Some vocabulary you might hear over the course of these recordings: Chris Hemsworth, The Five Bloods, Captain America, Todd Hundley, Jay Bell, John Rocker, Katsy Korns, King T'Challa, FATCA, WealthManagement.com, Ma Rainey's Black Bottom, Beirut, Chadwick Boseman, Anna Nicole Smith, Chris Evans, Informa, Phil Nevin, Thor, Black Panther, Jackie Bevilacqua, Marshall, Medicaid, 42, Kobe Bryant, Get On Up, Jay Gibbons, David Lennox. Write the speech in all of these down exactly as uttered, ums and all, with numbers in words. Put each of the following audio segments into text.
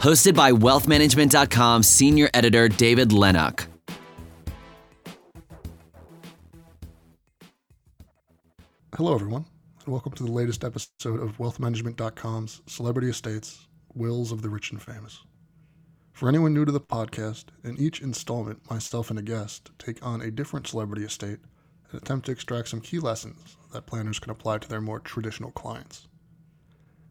Hosted by Wealth Management dot com senior editor David Lennox. Hello, everyone, and welcome to the latest episode of Wealth Management dot com's Celebrity Estates, Wills of the Rich and Famous. For anyone new to the podcast, in each installment, myself and a guest take on a different celebrity estate and attempt to extract some key lessons that planners can apply to their more traditional clients.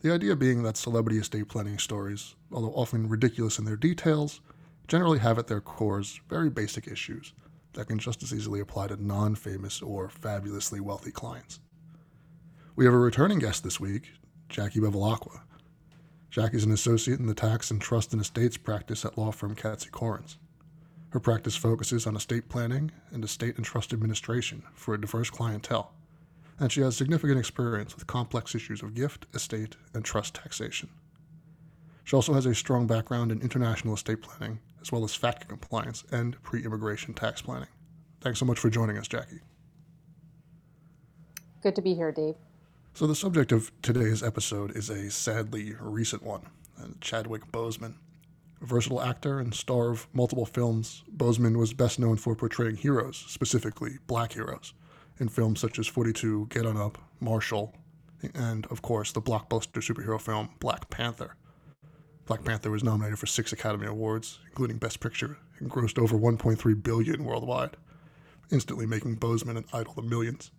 The idea being that celebrity estate planning stories, although often ridiculous in their details, generally have at their cores very basic issues that can just as easily apply to non-famous or fabulously wealthy clients. We have a returning guest this week, Jackie Bevilacqua. Jackie's an associate in the tax and trust and estates practice at law firm Katsy Korns. Her practice focuses on estate planning and estate and trust administration for a diverse clientele, and she has significant experience with complex issues of gift, estate, and trust taxation. She also has a strong background in international estate planning, as well as FATCA compliance and pre-immigration tax planning. Thanks so much for joining us, Jackie. Good to be here, Dave. So the subject of today's episode is a sadly recent one, Chadwick Boseman. A versatile actor and star of multiple films, Boseman was best known for portraying heroes, specifically black heroes, in films such as forty-two, Get On Up, Marshall, and, of course, the blockbuster superhero film Black Panther. Black Panther was nominated for six Academy Awards, including Best Picture, and grossed over one point three billion dollars worldwide, instantly making Boseman an idol of millions.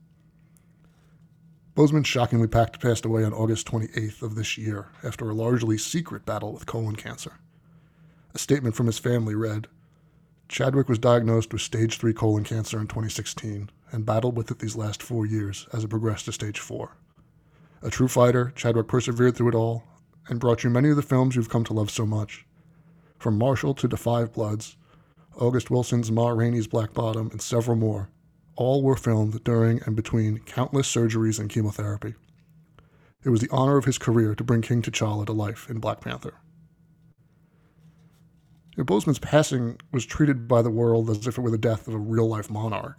Boseman shockingly passed away on August twenty-eighth of this year after a largely secret battle with colon cancer. A statement from his family read, "Chadwick was diagnosed with stage three colon cancer in twenty sixteen and battled with it these last four years as it progressed to stage four. A true fighter, Chadwick persevered through it all and brought you many of the films you've come to love so much. From Marshall to The Five Bloods, August Wilson's Ma Rainey's Black Bottom, and several more, all were filmed during and between countless surgeries and chemotherapy. It was the honor of his career to bring King T'Challa to life in Black Panther." You know, Boseman's passing was treated by the world as if it were the death of a real-life monarch,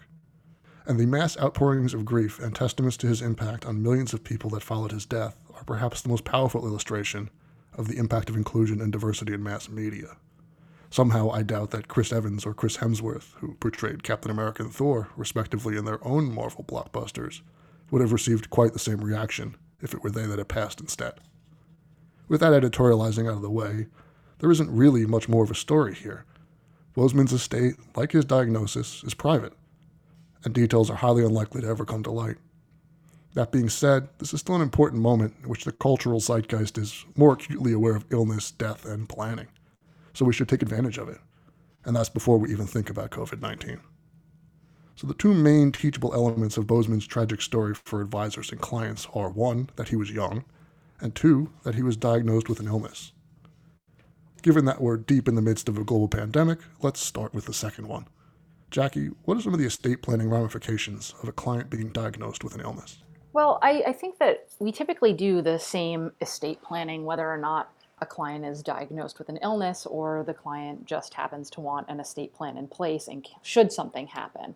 and the mass outpourings of grief and testaments to his impact on millions of people that followed his death are perhaps the most powerful illustration of the impact of inclusion and diversity in mass media. Somehow, I doubt that Chris Evans or Chris Hemsworth, who portrayed Captain America and Thor, respectively, in their own Marvel blockbusters, would have received quite the same reaction if it were they that had passed instead. With that editorializing out of the way, there isn't really much more of a story here. Boseman's estate, like his diagnosis, is private, and details are highly unlikely to ever come to light. That being said, this is still an important moment in which the cultural zeitgeist is more acutely aware of illness, death, and planning, so we should take advantage of it, and that's before we even think about covid nineteen. So the two main teachable elements of Boseman's tragic story for advisors and clients are, one, that he was young, and two, that he was diagnosed with an illness. Given that we're deep in the midst of a global pandemic, let's start with the second one. Jackie, what are some of the estate planning ramifications of a client being diagnosed with an illness? Well, I, I think that we typically do the same estate planning whether or not a client is diagnosed with an illness or the client just happens to want an estate plan in place and should something happen.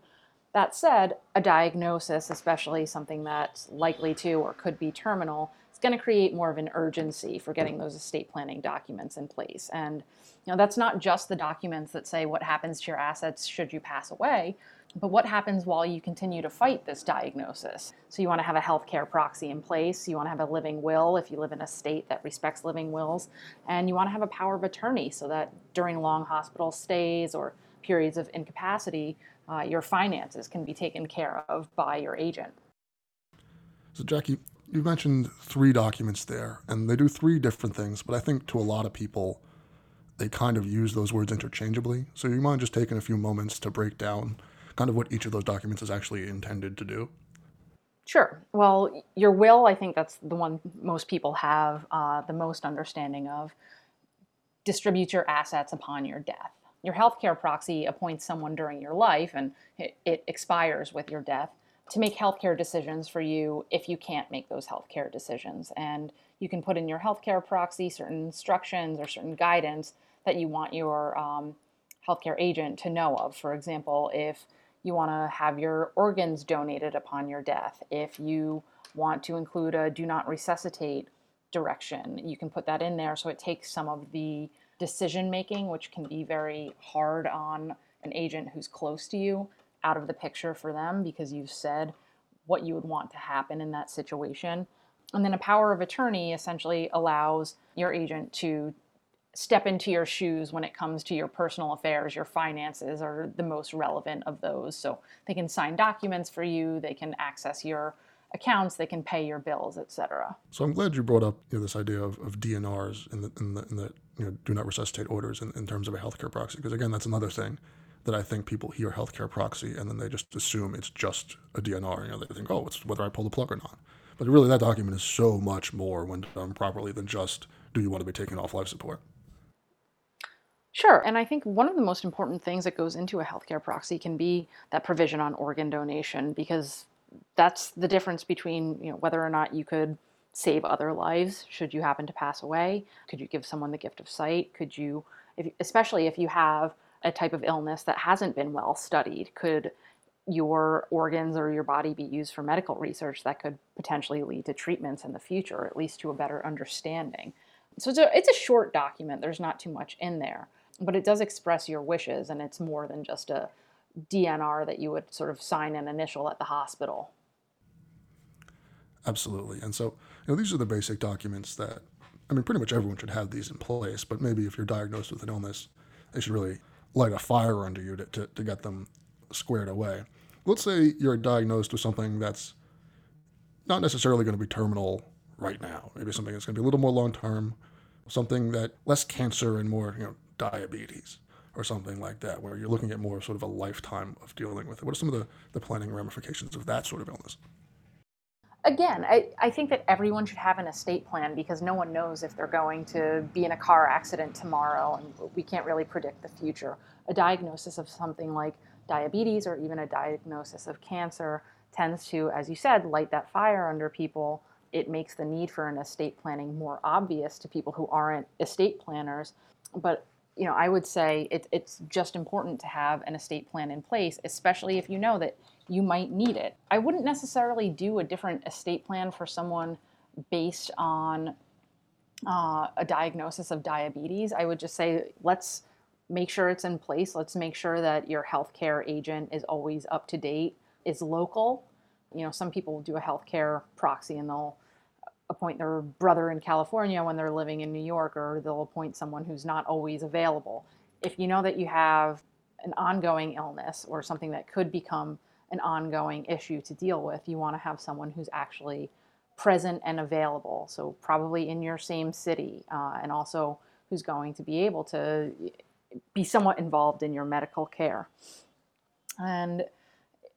That said, a diagnosis, especially something that's likely to or could be terminal, going to create more of an urgency for getting those estate planning documents in place. And you know, that's not just the documents that say what happens to your assets should you pass away, but what happens while you continue to fight this diagnosis. So you want to have a healthcare proxy in place, you want to have a living will if you live in a state that respects living wills, and you want to have a power of attorney so that during long hospital stays or periods of incapacity, uh, your finances can be taken care of by your agent. So Jackie, you mentioned three documents there, and they do three different things, but I think to a lot of people, they kind of use those words interchangeably. So you mind just taking a few moments to break down kind of what each of those documents is actually intended to do? Sure. Well, your will, I think that's the one most people have uh, the most understanding of, distributes your assets upon your death. your healthcare proxy appoints someone during your life, and it, it expires with your death, to make healthcare decisions for you if you can't make those healthcare decisions. And you can put in your healthcare proxy certain instructions or certain guidance that you want your um, healthcare agent to know of. For example, if you want to have your organs donated upon your death, if you want to include a do not resuscitate direction, you can put that in there, so it takes some of the decision making, which can be very hard on an agent who's close to you, out of the picture for them, because you've said what you would want to happen in that situation. And then a power of attorney essentially allows your agent to step into your shoes when it comes to your personal affairs. Your finances are the most relevant of those. So they can sign documents for you, they can access your accounts, they can pay your bills, et cetera. So I'm glad you brought up, you know, this idea of, of D N Rs and the, and the, and the you know, do not resuscitate orders in, in terms of a healthcare proxy, because again, that's another thing that I think people hear healthcare proxy and then they just assume it's just a D N R. You know, they think, oh, it's whether I pull the plug or not. But really, that document is so much more when done properly than just, do you want to be taken off life support? Sure. And I think one of the most important things that goes into a healthcare proxy can be that provision on organ donation, because that's the difference between, you know, whether or not you could save other lives should you happen to pass away. Could you give someone the gift of sight? Could you, if, especially if you have a type of illness that hasn't been well studied, could your organs or your body be used for medical research that could potentially lead to treatments in the future, at least to a better understanding? So it's a, it's a short document. There's not too much in there, but it does express your wishes, and it's more than just a D N R that you would sort of sign an initial at the hospital. Absolutely. And so, you know, these are the basic documents that, I mean, pretty much everyone should have these in place, but maybe if you're diagnosed with an illness, they should really light a fire under you to, to, to get them squared away. Let's say you're diagnosed with something that's not necessarily going to be terminal right now. Maybe something that's going to be a little more long-term, something that less cancer and more, you know, diabetes or something like that, where you're looking at more sort of a lifetime of dealing with it. What are some of the, the planning ramifications of that sort of illness? Again, I, I think that everyone should have an estate plan, because no one knows if they're going to be in a car accident tomorrow, and we can't really predict the future. A diagnosis of something like diabetes or even a diagnosis of cancer tends to, as you said, light that fire under people. It makes the need for an estate planning more obvious to people who aren't estate planners. But, you know, I would say it, it's just important to have an estate plan in place, especially if you know that you might need it. I wouldn't necessarily do a different estate plan for someone based on uh, a diagnosis of diabetes. I would just say, let's make sure it's in place. Let's make sure that your healthcare agent is always up to date, is local. You know, some people do a healthcare proxy and they'll appoint their brother in California when they're living in New York, or they'll appoint someone who's not always available. If you know that you have an ongoing illness or something that could become an ongoing issue to deal with, you want to have someone who's actually present and available. So probably in your same city, uh, and also who's going to be able to be somewhat involved in your medical care. And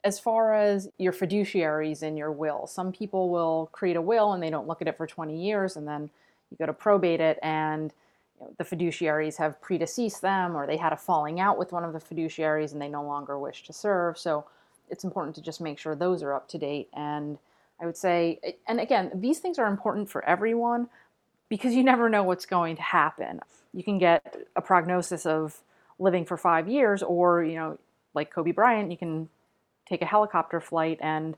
as far as your fiduciaries in your will, some people will create a will and they don't look at it for twenty years, and then you go to probate it and, you know, the fiduciaries have predeceased them, or they had a falling out with one of the fiduciaries and they no longer wish to serve. So it's important to just make sure those are up to date. And I would say, and again, these things are important for everyone because you never know what's going to happen. You can get a prognosis of living for five years, or, you know, like Kobe Bryant, you can take a helicopter flight and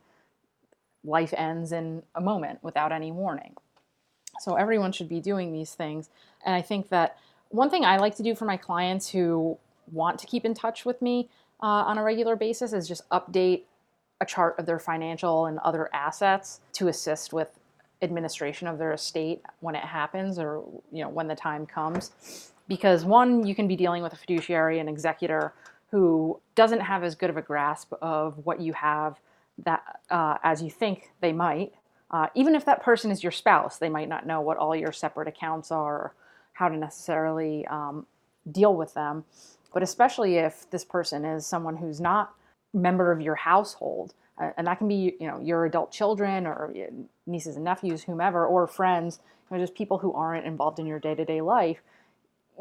life ends in a moment without any warning. So everyone should be doing these things. And I think that one thing I like to do for my clients who want to keep in touch with me uh, on a regular basis is just update a chart of their financial and other assets to assist with administration of their estate when it happens, or, you know, when the time comes. Because one, you can be dealing with a fiduciary and executor who doesn't have as good of a grasp of what you have that uh, as you think they might. Uh, even if that person is your spouse, they might not know what all your separate accounts are, or how to necessarily um, deal with them. But especially if this person is someone who's not a member of your household, uh, and that can be, you know, your adult children or nieces and nephews, whomever, or friends, you know, just people who aren't involved in your day-to-day life,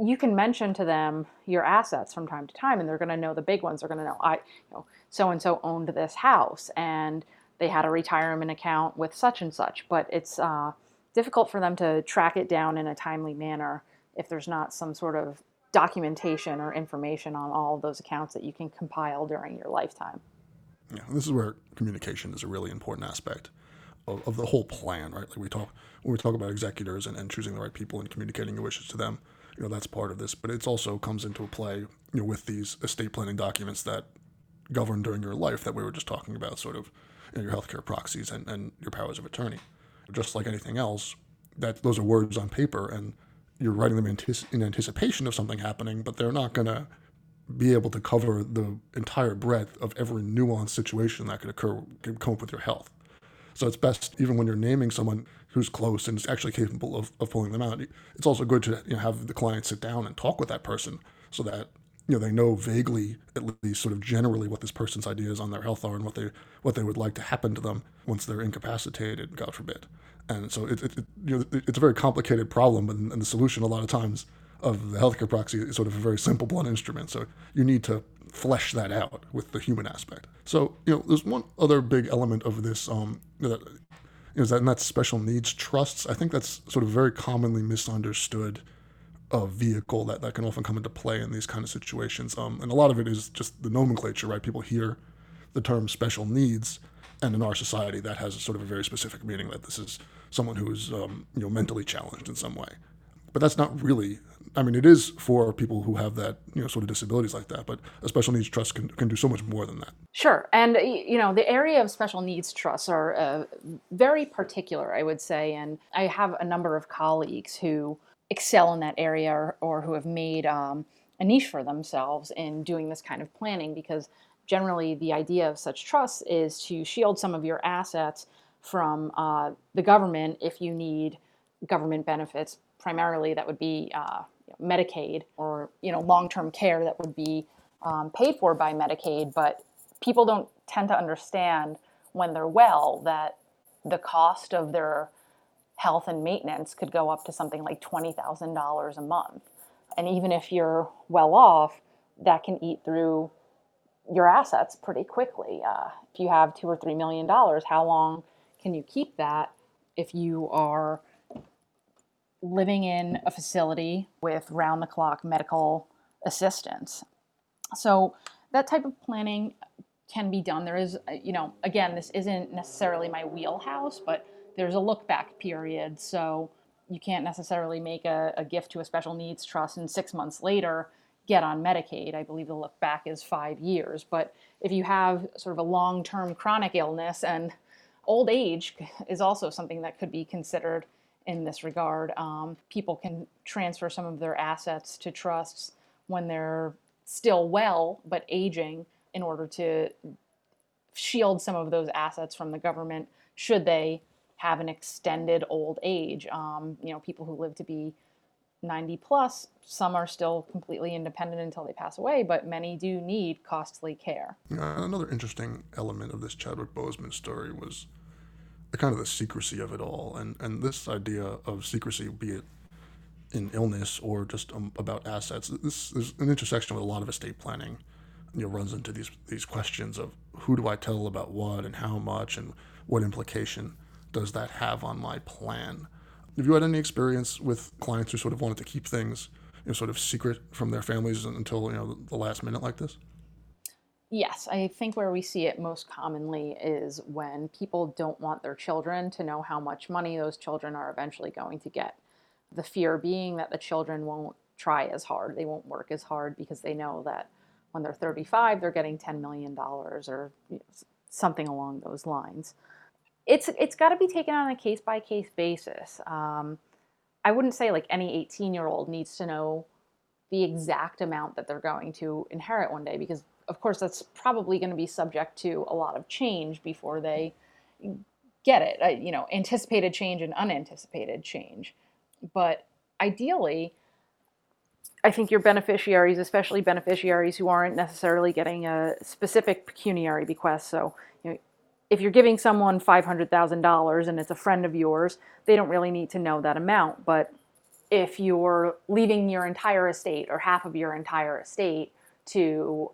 you can mention to them your assets from time to time, and they're going to know the big ones. They're going to know, I, you know, so-and-so owned this house, and they had a retirement account with such and such. But it's uh, difficult for them to track it down in a timely manner if there's not some sort of documentation or information on all of those accounts that you can compile during your lifetime. Yeah, this is where communication is a really important aspect of, of the whole plan, right? Like we talk when we talk about executors and, and choosing the right people and communicating your wishes to them. You know, that's part of this, but it also comes into play, you know, with these estate planning documents that govern during your life that we were just talking about, sort of, you know, your healthcare proxies and, and your powers of attorney. Just like anything else, that those are words on paper, and you're writing them in, antici- in anticipation of something happening, but they're not going to be able to cover the entire breadth of every nuanced situation that could occur, could come up with your health. So it's best, even when you're naming someone who's close and is actually capable of, of pulling them out, it's also good to, you know, have the client sit down and talk with that person so that, you know, they know vaguely, at least sort of generally, what this person's ideas on their health are and what they what they would like to happen to them once they're incapacitated, God forbid. And so it, it, it, you know, it's a very complicated problem, and, and the solution a lot of times of the healthcare proxy is sort of a very simple blunt instrument. So you need to flesh that out with the human aspect. So, you know, there's one other big element of this um, that is that, and that's special needs trusts. I think that's sort of very commonly misunderstood uh, vehicle that, that can often come into play in these kind of situations. Um, and a lot of it is just the nomenclature, right? People hear the term special needs, and in our society, that has a sort of a very specific meaning that this is someone who is um, you know, mentally challenged in some way. But that's not really, I mean, it is for people who have that, you know, sort of disabilities like that, but a special needs trust can can do so much more than that. Sure. And, you know, the area of special needs trusts are uh, very particular, I would say. And I have a number of colleagues who excel in that area, or, or who have made um, a niche for themselves in doing this kind of planning, because generally the idea of such trusts is to shield some of your assets from uh, the government if you need government benefits. Primarily, that would be uh, Medicaid, or, you know, long-term care that would be um, paid for by Medicaid. But people don't tend to understand when they're well that the cost of their health and maintenance could go up to something like twenty thousand dollars a month. And even if you're well off, that can eat through your assets pretty quickly. Uh, if you have two or three million dollars, how long can you keep that if you are living in a facility with round-the-clock medical assistance? So that type of planning can be done. There is, you know, again, this isn't necessarily my wheelhouse, but there's a look-back period. So you can't necessarily make a, a gift to a special needs trust and six months later get on Medicaid. I believe the look-back is five years. But if you have sort of a long-term chronic illness, and old age is also something that could be considered in this regard, um, people can transfer some of their assets to trusts when they're still well but aging, in order to shield some of those assets from the government should they have an extended old age. Um, you know, people who live to be ninety plus, some are still completely independent until they pass away, but many do need costly care. Uh, another interesting element of this Chadwick Boseman story was kind of the secrecy of it all, and and this idea of secrecy, be it in illness or just um, about assets. This is an intersection with a lot of estate planning. You know, runs into these these questions of who do I tell about what and how much, and what implication does that have on my plan? Have you had any experience with clients who sort of wanted to keep things, you know, sort of secret from their families until, you know, the last minute like this? Yes, I think where we see it most commonly is when people don't want their children to know how much money those children are eventually going to get. The fear being that the children won't try as hard, they won't work as hard, because they know that when they're thirty-five, they're getting ten million dollars or something along those lines. It's it's got to be taken on a case-by-case basis. Um, I wouldn't say like any eighteen-year-old needs to know the exact amount that they're going to inherit one day, because of course, that's probably going to be subject to a lot of change before they get it, you know, anticipated change and unanticipated change. But ideally, I think your beneficiaries, especially beneficiaries who aren't necessarily getting a specific pecuniary bequest. So, you know, if you're giving someone five hundred thousand dollars and it's a friend of yours, they don't really need to know that amount. But if you're leaving your entire estate or half of your entire estate to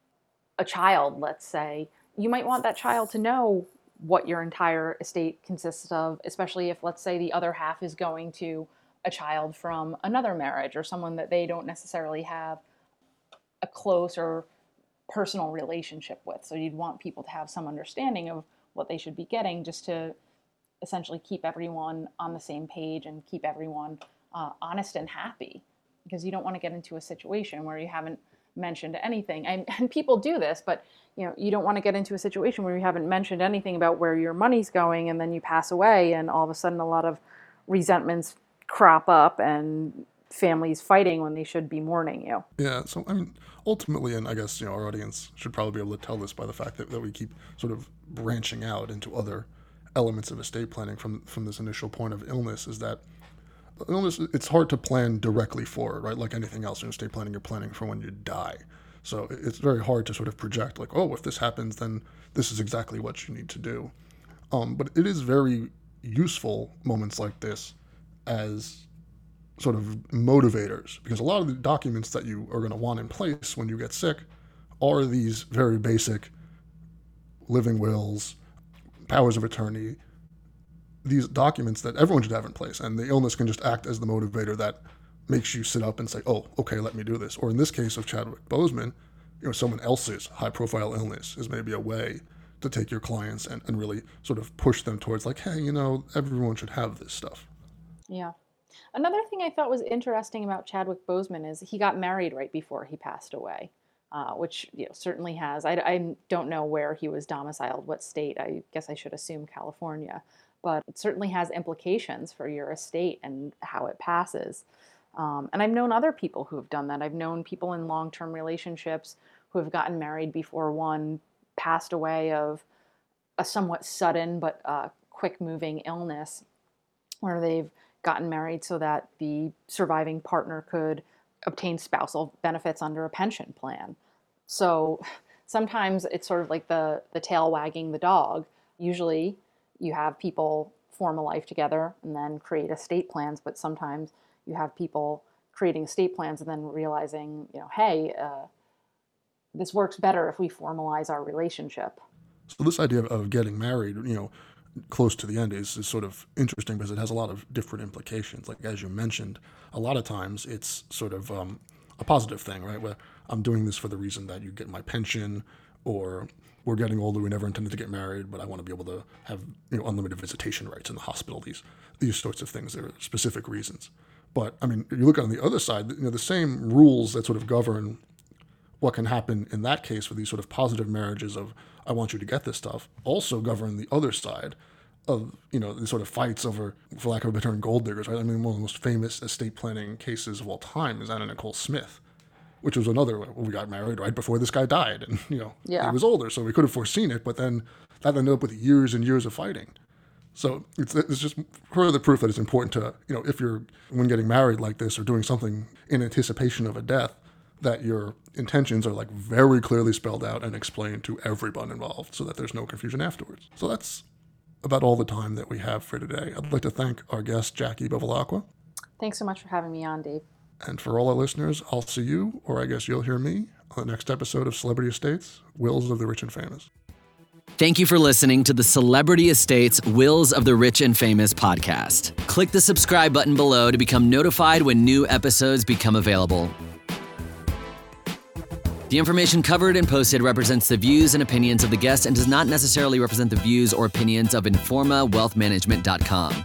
a child, let's say, you might want that child to know what your entire estate consists of, especially if, let's say, the other half is going to a child from another marriage or someone that they don't necessarily have a close or personal relationship with. So you'd want people to have some understanding of what they should be getting, just to essentially keep everyone on the same page and keep everyone uh, honest and happy, because you don't want to get into a situation where you haven't mentioned anything. And, and people do this, but you know, you don't want to get into a situation where you haven't mentioned anything about where your money's going, and then you pass away and all of a sudden a lot of resentments crop up and families fighting when they should be mourning you. Yeah, so I mean, ultimately, and I guess, you know, our audience should probably be able to tell this by the fact that, that we keep sort of branching out into other elements of estate planning from, from this initial point of illness, is that illness, it's hard to plan directly for it, right? Like anything else in estate planning, you're planning for when you die. So it's very hard to sort of project like, oh, if this happens, then this is exactly what you need to do. Um, but it is very useful, moments like this, as sort of motivators, because a lot of the documents that you are going to want in place when you get sick are these very basic living wills, powers of attorney, these documents that everyone should have in place. And the illness can just act as the motivator that makes you sit up and say, oh, okay, let me do this. Or in this case of Chadwick Boseman, you know, someone else's high-profile illness is maybe a way to take your clients and, and really sort of push them towards like, hey, you know, everyone should have this stuff. Yeah. Another thing I thought was interesting about Chadwick Boseman is he got married right before he passed away, uh, which you know, certainly has. I, I don't know where he was domiciled, what state. I guess I should assume California. But it certainly has implications for your estate and how it passes. Um, and I've known other people who have done that. I've known people in long-term relationships who have gotten married before one passed away of a somewhat sudden but uh, quick-moving illness, where they've gotten married so that the surviving partner could obtain spousal benefits under a pension plan. So sometimes it's sort of like the, the tail wagging the dog. Usually you have people form a life together and then create estate plans, but sometimes you have people creating estate plans and then realizing, you know, hey, uh, this works better if we formalize our relationship. So this idea of getting married, you know, close to the end is, is sort of interesting because it has a lot of different implications. Like, as you mentioned, a lot of times it's sort of um, a positive thing, right? Where I'm doing this for the reason that you get my pension, or we're getting older, we never intended to get married, but I want to be able to have, you know, unlimited visitation rights in the hospital, these, these sorts of things. There are specific reasons. But, I mean, you look on the other side, you know, the same rules that sort of govern what can happen in that case with these sort of positive marriages of, I want you to get this stuff, also govern the other side of, you know, the sort of fights over, for lack of a better term, gold diggers, right? I mean, one of the most famous estate planning cases of all time is Anna Nicole Smith, which was another, we got married right before this guy died, and, you know, yeah. He was older, so we could have foreseen it, but then that ended up with years and years of fighting. So it's, it's just further proof that it's important to, you know, if you're, when getting married like this or doing something in anticipation of a death, that your intentions are like very clearly spelled out and explained to everyone involved so that there's no confusion afterwards. So that's about all the time that we have for today. I'd like to thank our guest, Jackie Bevilacqua. Thanks so much for having me on, Dave. And for all our listeners, I'll see you, or I guess you'll hear me, on the next episode of Celebrity Estates, Wills of the Rich and Famous. Thank you for listening to the Celebrity Estates Wills of the Rich and Famous podcast. Click the subscribe button below to become notified when new episodes become available. The information covered and posted represents the views and opinions of the guest and does not necessarily represent the views or opinions of Informa Wealth Management dot com.